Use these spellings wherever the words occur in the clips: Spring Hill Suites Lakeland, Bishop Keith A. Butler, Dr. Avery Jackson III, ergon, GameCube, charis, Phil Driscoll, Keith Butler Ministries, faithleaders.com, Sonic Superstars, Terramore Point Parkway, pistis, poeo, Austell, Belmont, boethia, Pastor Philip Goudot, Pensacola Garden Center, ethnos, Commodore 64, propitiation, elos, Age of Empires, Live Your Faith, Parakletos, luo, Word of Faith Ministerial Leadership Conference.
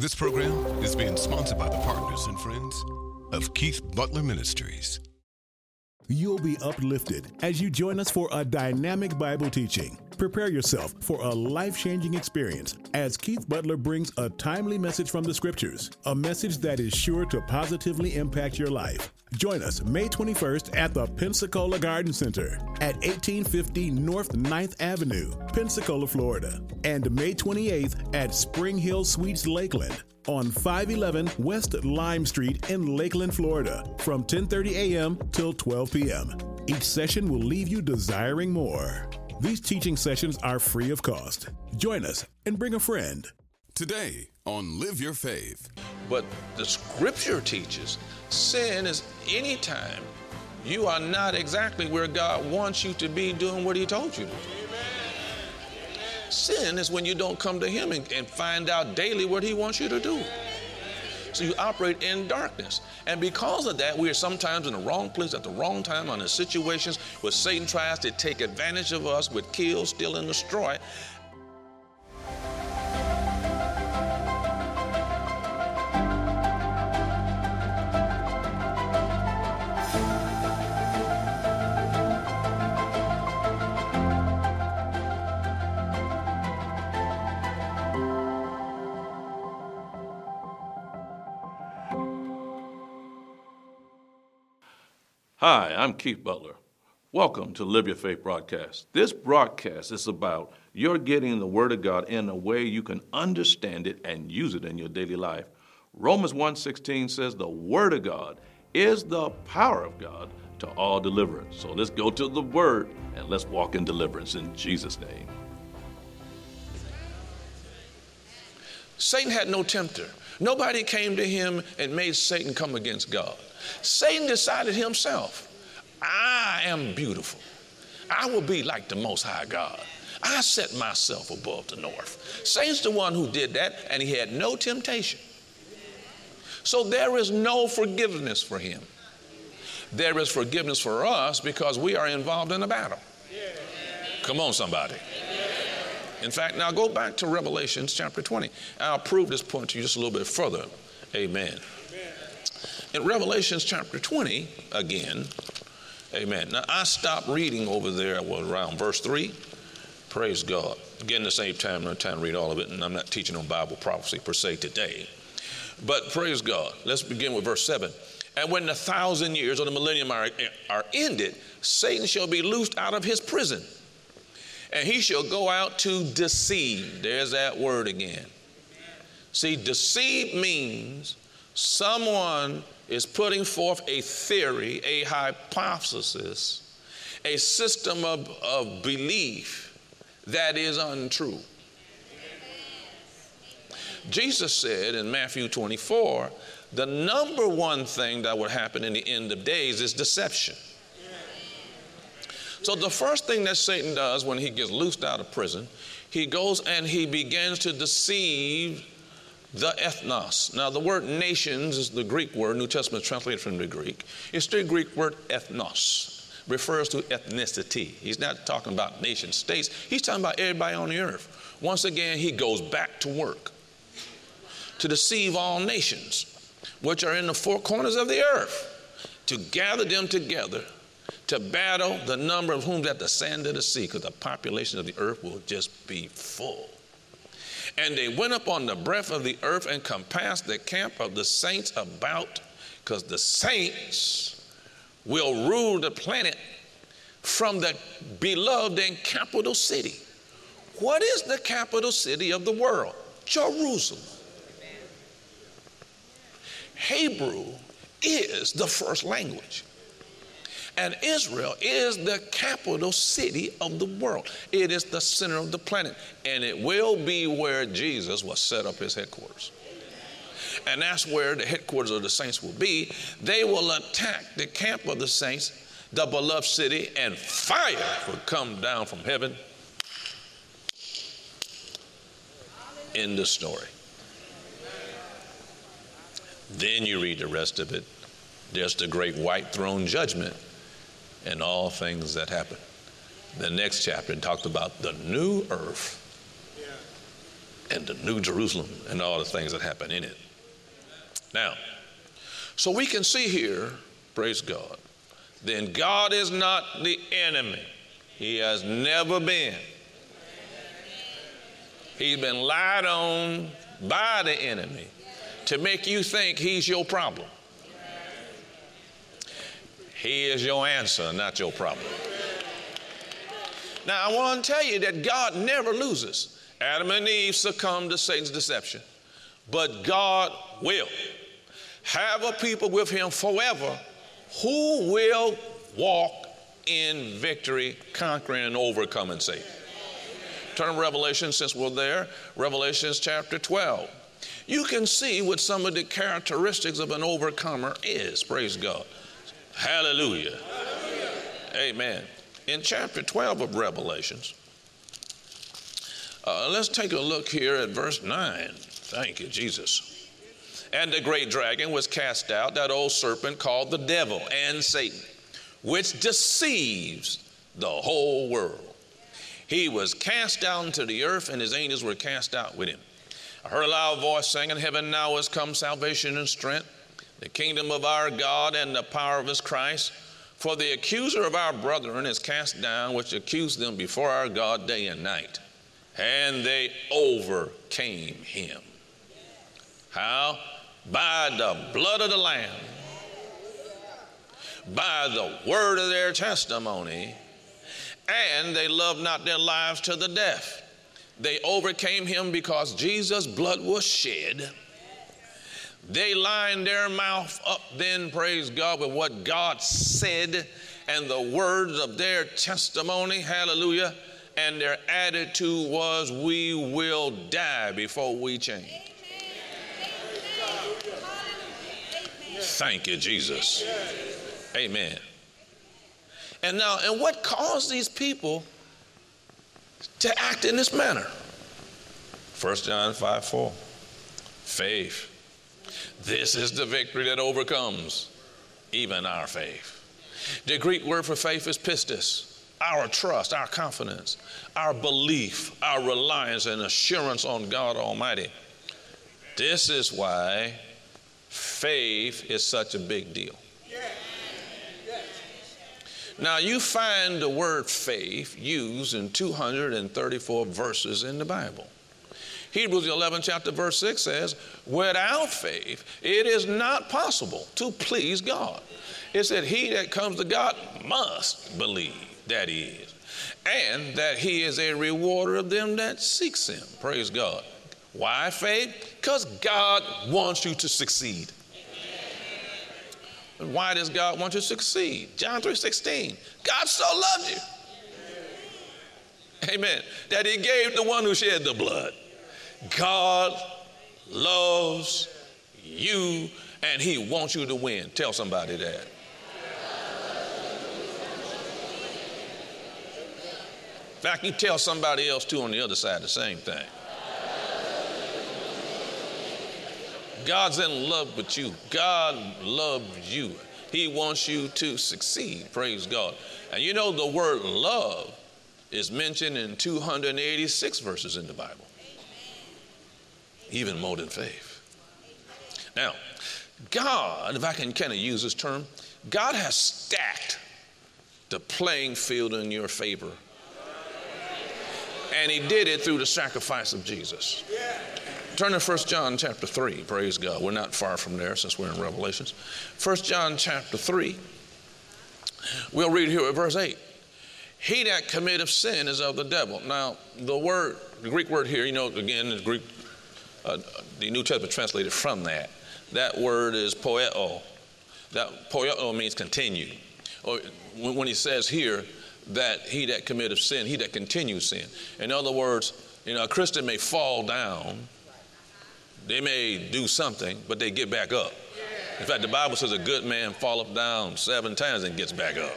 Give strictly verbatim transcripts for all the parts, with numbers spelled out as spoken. This program is being sponsored by the partners and friends of Keith Butler Ministries. You'll be uplifted as you join us for a dynamic Bible teaching. Prepare yourself for a life-changing experience as Keith Butler brings a timely message from the Scriptures, a message that is sure to positively impact your life. Join us May twenty-first at the Pensacola Garden Center at eighteen fifty North ninth Avenue, Pensacola, Florida, and May twenty-eighth at Spring Hill Suites Lakeland on five eleven West Lime Street in Lakeland, Florida, from ten thirty a.m. till twelve p.m. Each session will leave you desiring more. These teaching sessions are free of cost. Join us and bring a friend. Today on Live Your Faith. But the Scripture teaches sin is any time you are not exactly where God wants you to be doing what He told you to do. Amen. Sin is when you don't come to Him and, and find out daily what He wants you to do. So you operate in darkness. And because of that, we are sometimes in the wrong place at the wrong time on the situations where Satan tries to take advantage of us with kill, steal, and destroy. Hi, I'm Keith Butler. Welcome to Live Your Faith broadcast. This broadcast is about your getting the Word of God in a way you can understand it and use it in your daily life. Romans one sixteen says the Word of God is the power of God to all deliverance. So let's go to the Word and let's walk in deliverance in Jesus' name. Satan had no tempter. Nobody came to him and made Satan come against God. Satan decided himself, I am beautiful. I will be like the Most High God. I set myself above the north. Satan's the one who did that, and he had no temptation. So there is no forgiveness for him. There is forgiveness for us because we are involved in a battle. Come on, somebody. In fact, now go back to Revelation chapter twenty. I'll prove this point to you just a little bit further. Amen. In Revelation chapter twenty, again, amen. Now, I stopped reading over there around verse three. Praise God. Again, the same time, no time to read all of it, and I'm not teaching on Bible prophecy per se today. But praise God. Let's begin with verse seven. And when the thousand years or the millennium are, are ended, Satan shall be loosed out of his prison, and he shall go out to deceive. There's that word again. See, deceive means someone is putting forth a theory, a hypothesis, a system of, of belief that is untrue. Jesus said in Matthew twenty-four, the number one thing that would happen in the end of days is deception. So the first thing that Satan does when he gets loosed out of prison, he goes and he begins to deceive the ethnos. Now, the word nations is the Greek word. New Testament is translated from the Greek. It's the Greek word ethnos, refers to ethnicity. He's not talking about nation states. He's talking about everybody on the earth. Once again, he goes back to work to deceive all nations, which are in the four corners of the earth, to gather them together to battle the number of whom at the sand of the sea, because the population of the earth will just be full. And they went up on the breadth of the earth and compassed the camp of the saints about, because the saints will rule the planet from the beloved and capital city. What is the capital city of the world? Jerusalem. Hebrew is the first language. And Israel is the capital city of the world. It is the center of the planet. And it will be where Jesus will set up his headquarters. And that's where the headquarters of the saints will be. They will attack the camp of the saints, the beloved city, and fire will come down from heaven. End of story. Then you read the rest of it. There's the great white throne judgment and all things that happen. The next chapter talked about the new earth and the New Jerusalem and all the things that happen in it. Now, so we can see here, praise God, then God is not the enemy. He has never been. He's been lied on by the enemy to make you think he's your problem. He is your answer, not your problem. Now, I want to tell you that God never loses. Adam and Eve succumbed to Satan's deception, but God will have a people with him forever who will walk in victory, conquering and overcoming Satan. Turn to Revelation, since we're there, Revelation chapter twelve. You can see what some of the characteristics of an overcomer is, praise God. Hallelujah. Hallelujah. Amen. In chapter twelve of Revelations, uh, let's take a look here at verse nine. Thank you, Jesus. And the great dragon was cast out, that old serpent called the devil and Satan, which deceives the whole world. He was cast down into the earth, and his angels were cast out with him. I heard a loud voice saying, in heaven now has come salvation and strength, the kingdom of our God and the power of his Christ. For the accuser of our brethren is cast down, which accused them before our God day and night. And they overcame him. How? By the blood of the Lamb, by the word of their testimony, and they loved not their lives to the death. They overcame him because Jesus' blood was shed. They lined their mouth up then, praise God, with what God said and the words of their testimony, hallelujah, and their attitude was, we will die before we change. Amen. Thank you, Jesus. Amen. And now, and what caused these people to act in this manner? First John five four, faith. This is the victory that overcomes even our faith. The Greek word for faith is pistis, our trust, our confidence, our belief, our reliance and assurance on God Almighty. This is why faith is such a big deal. Now you find the word faith used in two hundred thirty-four verses in the Bible. Hebrews eleven chapter verse six says, without faith, it is not possible to please God. It said, he that comes to God must believe that he is, and that he is a rewarder of them that seeks him. Praise God. Why faith? Because God wants you to succeed. And why does God want you to succeed? John three sixteen, God so loved you. Amen. That he gave the one who shed the blood. God loves you and he wants you to win. Tell somebody that. In fact, you tell somebody else too on the other side the same thing. God's in love with you. God loves you. He wants you to succeed. Praise God. And you know the word love is mentioned in two hundred eighty-six verses in the Bible. Even more than faith. Now, God, if I can kind of use this term, God has stacked the playing field in your favor. And he did it through the sacrifice of Jesus. Turn to First John chapter three, praise God. We're not far from there since we're in Revelations. First John chapter three, we'll read here at verse eight. He that committeth sin is of the devil. Now, the word, the Greek word here, you know, again, the Greek Uh, the New Testament translated from that. That word is poeo. That poeo means continue. Or when, when he says here that he that committeth sin, he that continues sin. In other words, you know, a Christian may fall down. They may do something, but they get back up. In fact, the Bible says a good man falleth down seven times and gets back up.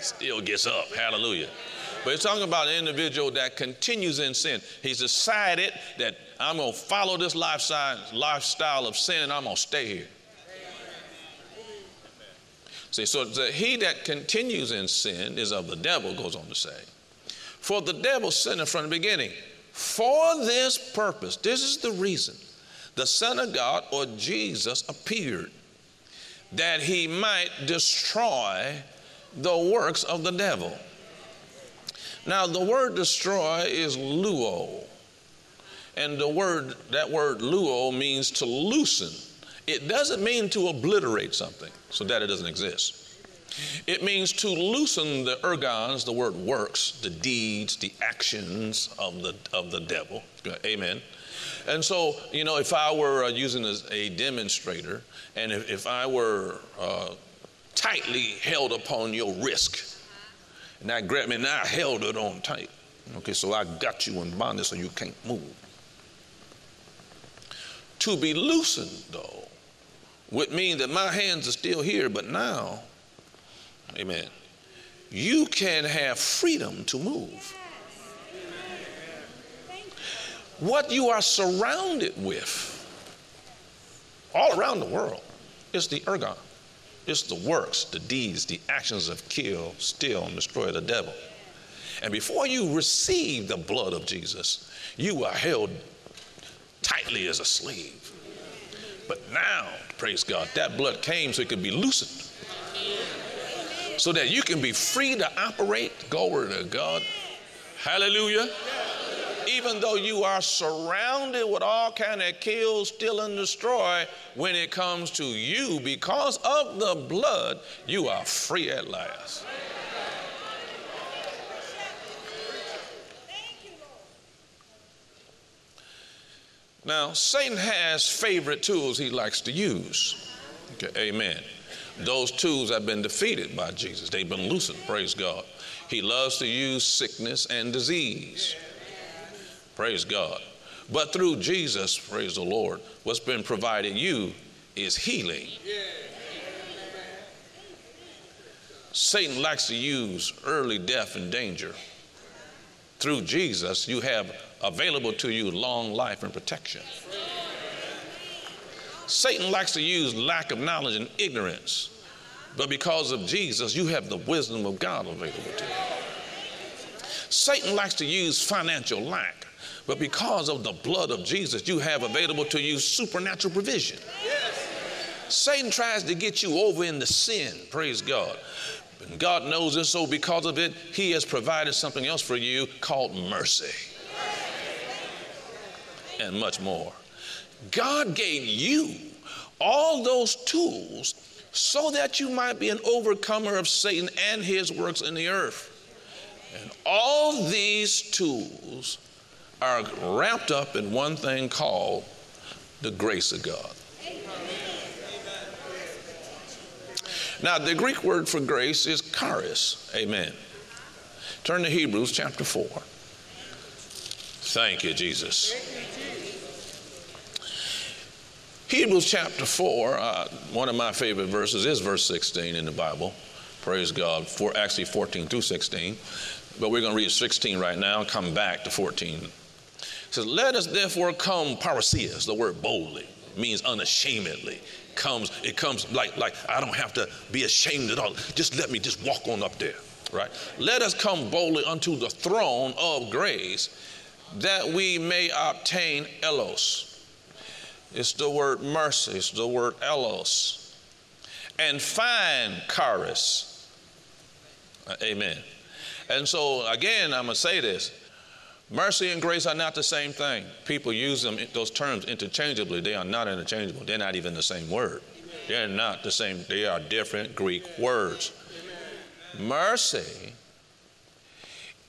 Still gets up. Hallelujah. But it's talking about an individual that continues in sin. He's decided that I'm going to follow this lifestyle, lifestyle of sin and I'm going to stay here. Amen. See, so the, he that continues in sin is of the devil, goes on to say. For the devil sinned from the beginning. For this purpose, this is the reason the Son of God or Jesus appeared, that he might destroy the works of the devil. Now the word destroy is luo. And the word, that word luo means to loosen. It doesn't mean to obliterate something so that it doesn't exist. It means to loosen the ergons, the word works, the deeds, the actions of the of the devil. Amen. And so, you know, if I were uh, using a, a demonstrator, and if, if I were uh, tightly held upon your wrist, and I grabbed me and I held it on tight. Okay, so I got you in bondage so you can't move. To be loosened, though, would mean that my hands are still here, but now, amen, you can have freedom to move. What you are surrounded with all around the world is the ergon. It's the works, the deeds, the actions of kill, steal, and destroy the devil. And before you receive the blood of Jesus, you are held tightly as a slave. But now, praise God, that blood came so it could be loosened. So that you can be free to operate. Glory to God. Hallelujah. Even though you are surrounded with all kind of kill, steal, and destroy, when it comes to you, because of the blood, you are free at last. Now, Satan has favorite tools he likes to use. Okay, amen. Those tools have been defeated by Jesus. They've been loosened, praise God. He loves to use sickness and disease. Praise God. But through Jesus, praise the Lord, what's been provided you is healing. Yeah. Satan likes to use early death and danger. Through Jesus, you have available to you long life and protection. Satan likes to use lack of knowledge and ignorance. But because of Jesus, you have the wisdom of God available to you. Satan likes to use financial lack. But because of the blood of Jesus, you have available to you supernatural provision. Yes. Satan tries to get you over into sin, praise God. And God knows this, so because of it, he has provided something else for you called mercy. And much more. God gave you all those tools so that you might be an overcomer of Satan and his works in the earth. And all these tools are wrapped up in one thing called the grace of God. Amen. Now, the Greek word for grace is charis. Amen. Turn to Hebrews chapter four. Thank you, Jesus. Hebrews chapter four, uh, one of my favorite verses is verse sixteen in the Bible. Praise God. For actually fourteen through sixteen. But we're going to read sixteen right now, come back to fourteen. It says, let us therefore come parousias, the word boldly, means unashamedly. Comes, it comes like, like I don't have to be ashamed at all. Just let me just walk on up there, right? Let us come boldly unto the throne of grace that we may obtain elos. It's the word mercy, it's the word elos. And find charis. Uh, amen. And so, again, I'm going to say this. Mercy and grace are not the same thing. People use them, those terms interchangeably. They are not interchangeable. They're not even the same word. They're not the same. They are different Greek words. Mercy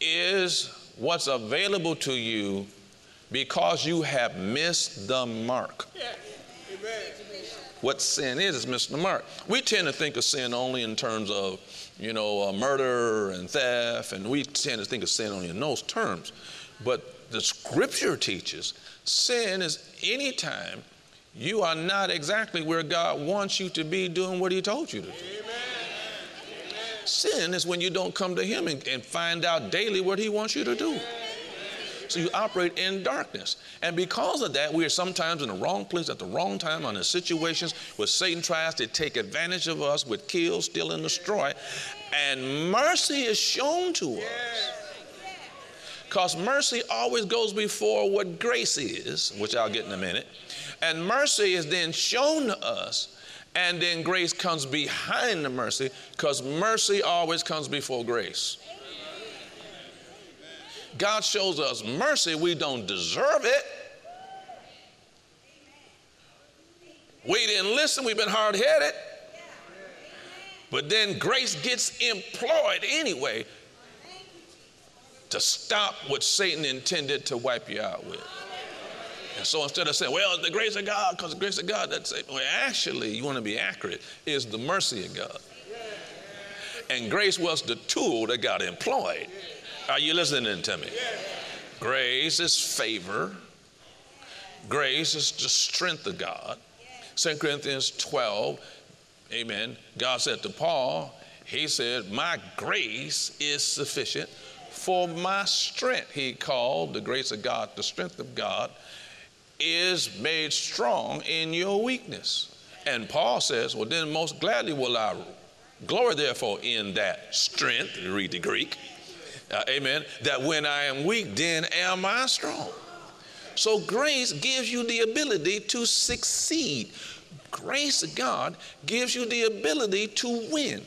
is what's available to you because you have missed the mark. What sin is, is missing the mark. We tend to think of sin only in terms of, you know, uh, murder and theft, and we tend to think of sin only in those terms. But the scripture teaches sin is any time you are not exactly where God wants you to be doing what he told you to do. Amen. Sin is when you don't come to him and, and find out daily what he wants you to do. So you operate in darkness. And because of that, we are sometimes in the wrong place at the wrong time under situations where Satan tries to take advantage of us with kill, steal, and destroy. And mercy is shown to us. because mercy always goes before what grace is, which I'll get in a minute. And mercy is then shown to us, and then grace comes behind the mercy, because mercy always comes before grace. God shows us mercy. We don't deserve it. We didn't listen. We've been hard-headed. But then grace gets employed anyway to stop what Satan intended to wipe you out with. And so instead of saying, well, it's the grace of God, because the grace of God, that's it. Well, actually, you want to be accurate, is the mercy of God. And grace was the tool that got employed. Are you listening to me? Grace is favor. Grace is the strength of God. Second Corinthians twelve, amen. God said to Paul, he said, my grace is sufficient for my strength. He called the grace of God, the strength of God is made strong in your weakness. And Paul says, well, then most gladly will I glory therefore in that strength, read the Greek, uh, amen, that when I am weak, then am I strong. So grace gives you the ability to succeed. Grace of God gives you the ability to win.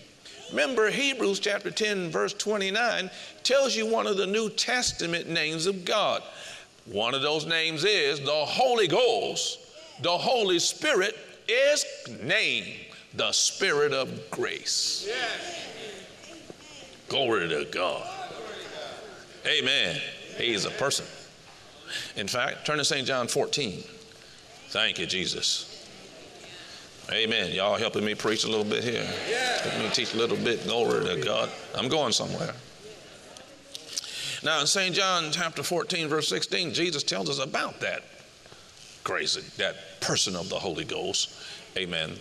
Remember, Hebrews chapter ten, verse twenty-nine tells you one of the New Testament names of God. One of those names is the Holy Ghost. The Holy Spirit is named the Spirit of Grace. Yes. Glory to God. Amen. He is a person. In fact, turn to Saint John fourteen. Thank you, Jesus. Amen. Y'all helping me preach a little bit here. Yeah. Helping me teach a little bit. Glory to God. I'm going somewhere. Now in Saint John chapter fourteen, verse sixteen, Jesus tells us about that grace, that person of the Holy Ghost. Amen.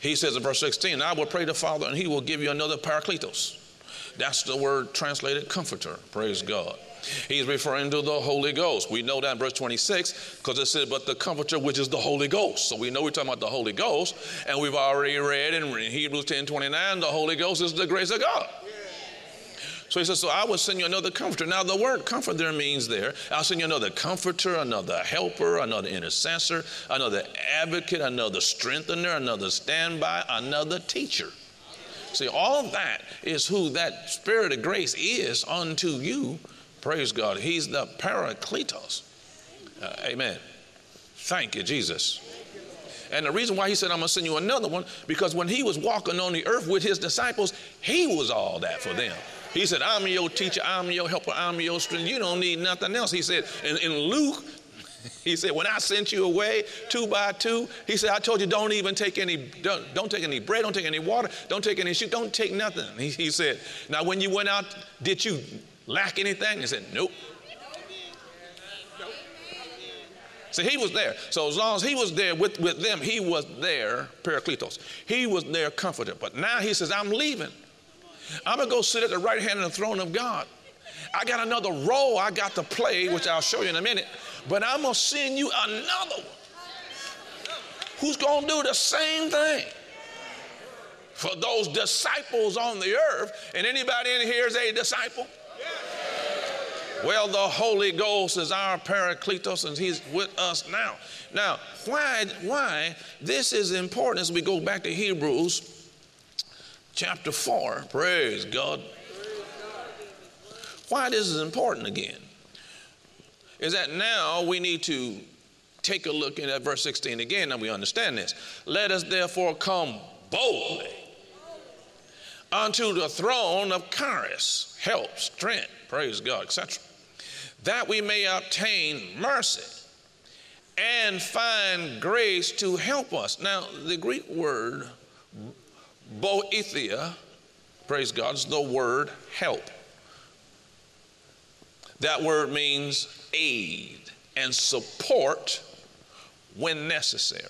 He says in verse sixteen, I will pray to the Father and he will give you another Parakletos. That's the word translated comforter. Praise God. He's referring to the Holy Ghost. We know that in verse twenty-six, because it said, but the Comforter, which is the Holy Ghost. So we know we're talking about the Holy Ghost, and we've already read in Hebrews ten twenty-nine, the Holy Ghost is the grace of God. Yeah. So he says, so I will send you another comforter. Now the word comforter means there, I'll send you another comforter, another helper, another intercessor, another advocate, another strengthener, another standby, another teacher. See, all that is who that Spirit of grace is unto you. Praise God. He's the Parakletos. Uh, amen. Thank you, Jesus. And the reason why he said, I'm going to send you another one, because when he was walking on the earth with his disciples, he was all that for them. He said, I'm your teacher, I'm your helper, I'm your strength. You don't need nothing else. He said, in, in Luke, he said, when I sent you away two by two, he said, I told you, don't even take any, don't, don't take any bread, don't take any water, don't take any shoe, don't take nothing. He, he said, now when you went out, did you lack anything? He said, nope. See, he was there. So as long as he was there with, with them, he was their Parakletos. He was their comforter. But now he says, I'm leaving. I'm going to go sit at the right hand of the throne of God. I got another role I got to play, which I'll show you in a minute. But I'm going to send you another one who's going to do the same thing for those disciples on the earth. And anybody in here is a disciple? Well, the Holy Ghost is our Parakletos, and he's with us now. Now, why, why this is important as we go back to Hebrews chapter four. Praise God. Why this is important again is that now we need to take a look at verse sixteen again, and we understand this. Let us therefore come boldly unto the throne of grace, help, strength, praise God, et cetera, that we may obtain mercy and find grace to help us. Now, the Greek word boethia, praise God, is the word help. That word means aid and support when necessary.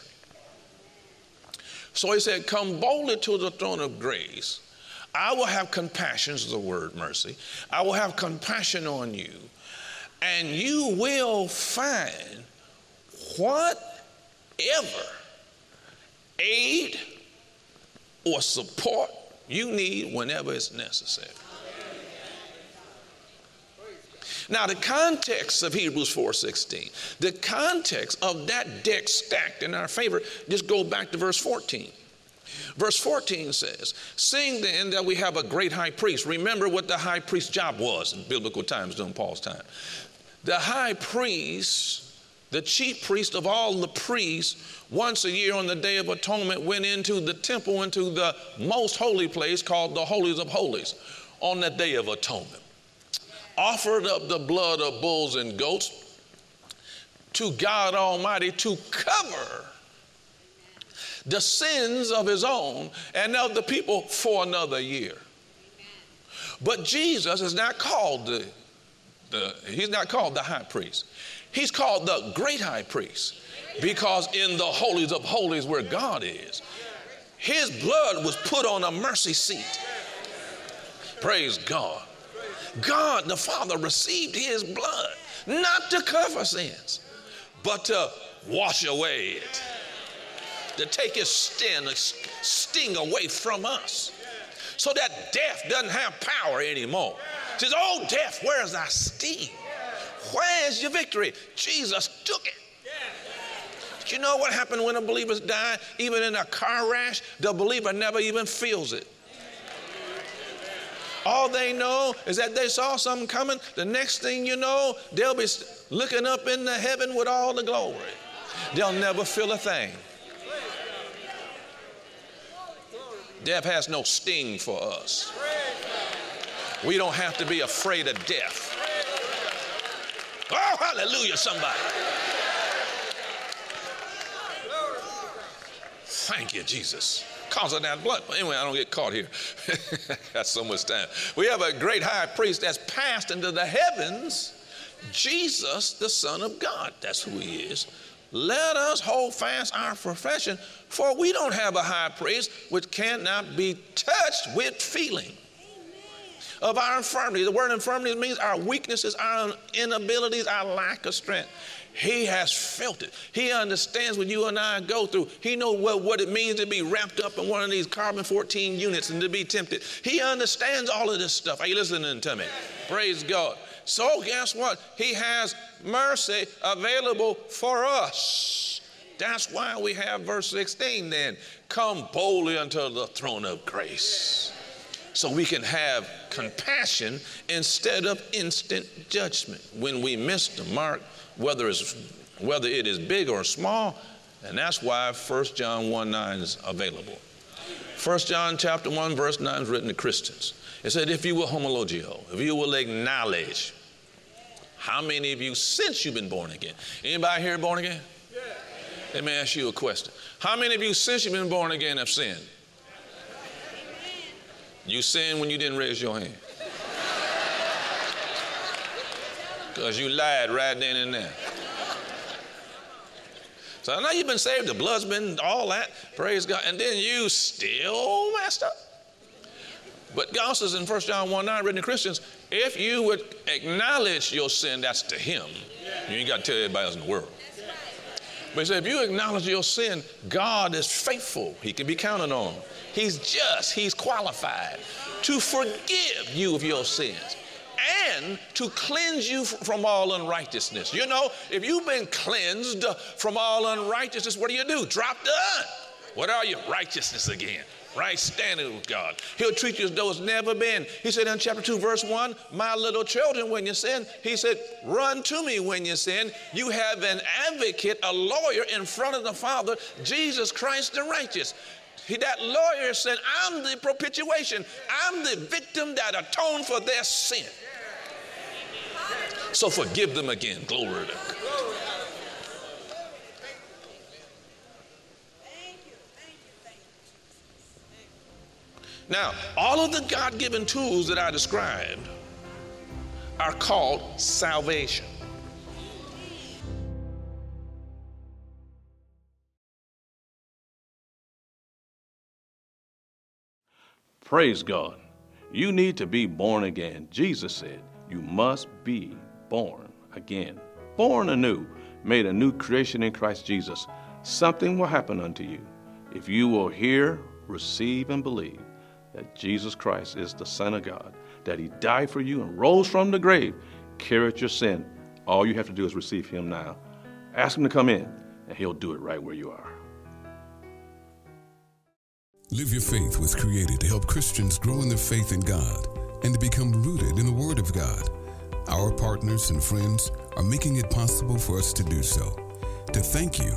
So he said, come boldly to the throne of grace. I will have compassion, is the word mercy. I will have compassion on you, and you will find whatever aid or support you need whenever it's necessary. Now, the context of Hebrews four sixteen, the context of that deck stacked in our favor, just go back to verse fourteen. Verse fourteen says, seeing then that we have a great high priest. Remember what the high priest's job was in biblical times during Paul's time. The high priest, the chief priest of all the priests, once a year on the Day of Atonement went into the temple, into the most holy place called the Holies of Holies on the Day of Atonement. Offered up the blood of bulls and goats to God Almighty to cover the sins of his own and of the people for another year. But Jesus is not called the, the he's not called the high priest. He's called the great high priest because in the holies of holies where God is, his blood was put on a mercy seat. Praise God. God the Father received his blood, not to cover sins, but to wash away it, to take his sting, sting away from us so that death doesn't have power anymore. It says, oh, death, where is thy sting? Where is your victory? Jesus took it. But you know what happened when a believer died? Even in a car crash, the believer never even feels it. All they know is that they saw something coming. The next thing you know, they'll be looking up in the heaven with all the glory. They'll never feel a thing. Death has no sting for us. We don't have to be afraid of death. Oh, hallelujah, somebody. Thank you, Jesus. Cause of that blood. But anyway, I don't get caught here. I got so much time. We have a great high priest that's passed into the heavens, Jesus, the Son of God. That's who he is. Let us hold fast our profession, for we don't have a high priest which cannot be touched with feeling of our infirmity. The word infirmity means our weaknesses, our inabilities, our lack of strength. He has felt it. He understands what you and I go through. He knows what, what it means to be wrapped up in one of these carbon fourteen units and to be tempted. He understands all of this stuff. Are you listening to me? Praise God. So guess what? He has mercy available for us. That's why we have verse sixteen then. Come boldly unto the throne of grace. So we can have compassion instead of instant judgment. When we miss the mark, whether it's, whether it is big or small, and that's why First John one nine is available. First John chapter one, verse nine is written to Christians. It said, if you will homologio, if you will acknowledge. How many of you, since you've been born again? Anybody here born again? Yeah. Let me ask you a question. How many of you, since you've been born again, have sinned? You sinned when you didn't raise your hand. Because you lied right then and there. So I know you've been saved, the blood's been all that, praise God, and then you still messed up. But God says in First John one nine, written to Christians, if you would acknowledge your sin, that's to him. You ain't got to tell everybody else in the world. But he said, if you acknowledge your sin, God is faithful. He can be counted on. He's just, he's qualified to forgive you of your sins and to cleanse you from all unrighteousness. You know, if you've been cleansed from all unrighteousness, what do you do? Drop the un. What are you? Righteousness again. Right standing with God. He'll treat you as though it's never been. He said in chapter two, verse one, my little children, when you sin, he said, run to me when you sin. You have an advocate, a lawyer in front of the Father, Jesus Christ the righteous. He, that lawyer said, I'm the propitiation. I'm the victim that atoned for their sin. So forgive them again. Glory to God. Now, all of the God-given tools that I described are called salvation. Praise God. You need to be born again. Jesus said, you must be born again, born anew, made a new creation in Christ Jesus. Something will happen unto you if you will hear, receive, and believe that Jesus Christ is the Son of God, that he died for you and rose from the grave. carried your sin. All you have to do is receive him now. Ask him to come in, and he'll do it right where you are. Live Your Faith was created to help Christians grow in their faith in God and to become rooted in the Word of God. Our partners and friends are making it possible for us to do so. To thank you,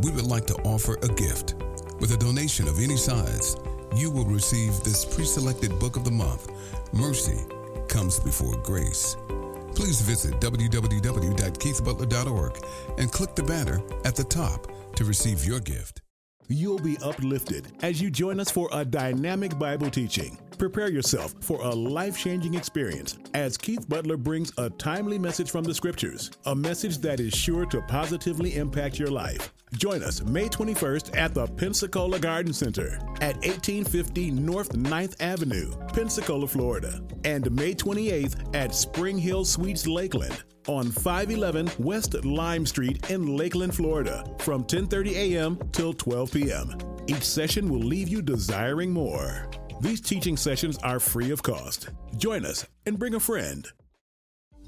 we would like to offer a gift. With a donation of any size, you will receive this pre-selected book of the month, Mercy Comes Before Grace. Please visit w w w dot keith butler dot org and click the banner at the top to receive your gift. You'll be uplifted as you join us for a dynamic Bible teaching. Prepare yourself for a life-changing experience as Keith Butler brings a timely message from the Scriptures, a message that is sure to positively impact your life. Join us May twenty-first at the Pensacola Garden Center at eighteen fifty North ninth Avenue, Pensacola, Florida, and May twenty-eighth at Spring Hill Suites Lakeland on five eleven West Lime Street in Lakeland, Florida, from ten thirty a.m. till twelve p.m. Each session will leave you desiring more. These teaching sessions are free of cost. Join us and bring a friend.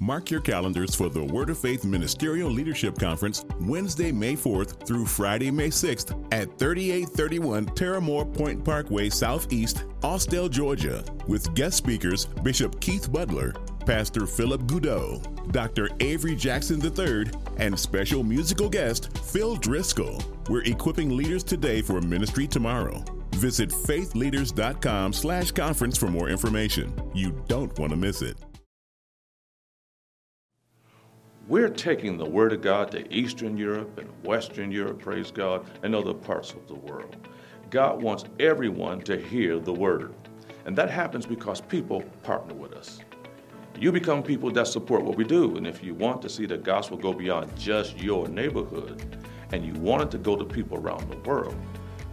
Mark your calendars for the Word of Faith Ministerial Leadership Conference, Wednesday, May fourth through Friday, May sixth at thirty-eight thirty-one Terramore Point Parkway Southeast, Austell, Georgia, with guest speakers Bishop Keith Butler, Pastor Philip Goudot, Doctor Avery Jackson the third, and special musical guest Phil Driscoll. We're equipping leaders today for ministry tomorrow. Visit faithleaders.com slash conference for more information. You don't want to miss it. We're taking the Word of God to Eastern Europe and Western Europe, praise God, and other parts of the world. God wants everyone to hear the Word, and that happens because people partner with us. You become people that support what we do, and if you want to see the gospel go beyond just your neighborhood, and you want it to go to people around the world,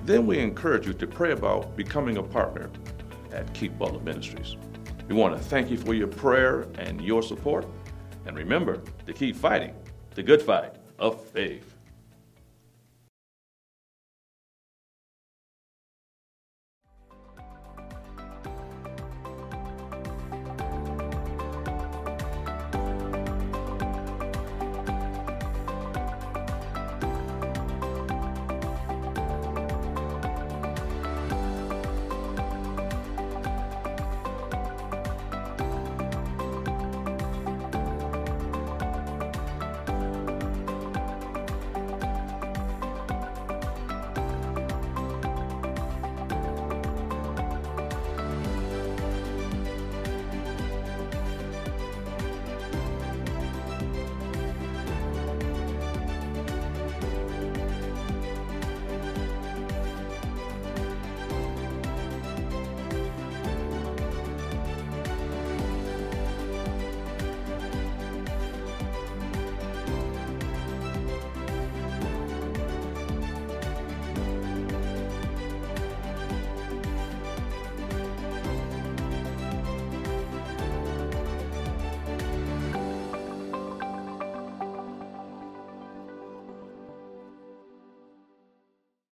then we encourage you to pray about becoming a partner at Keith Butler Ministries. We want to thank you for your prayer and your support. And remember to keep fighting the good fight of faith.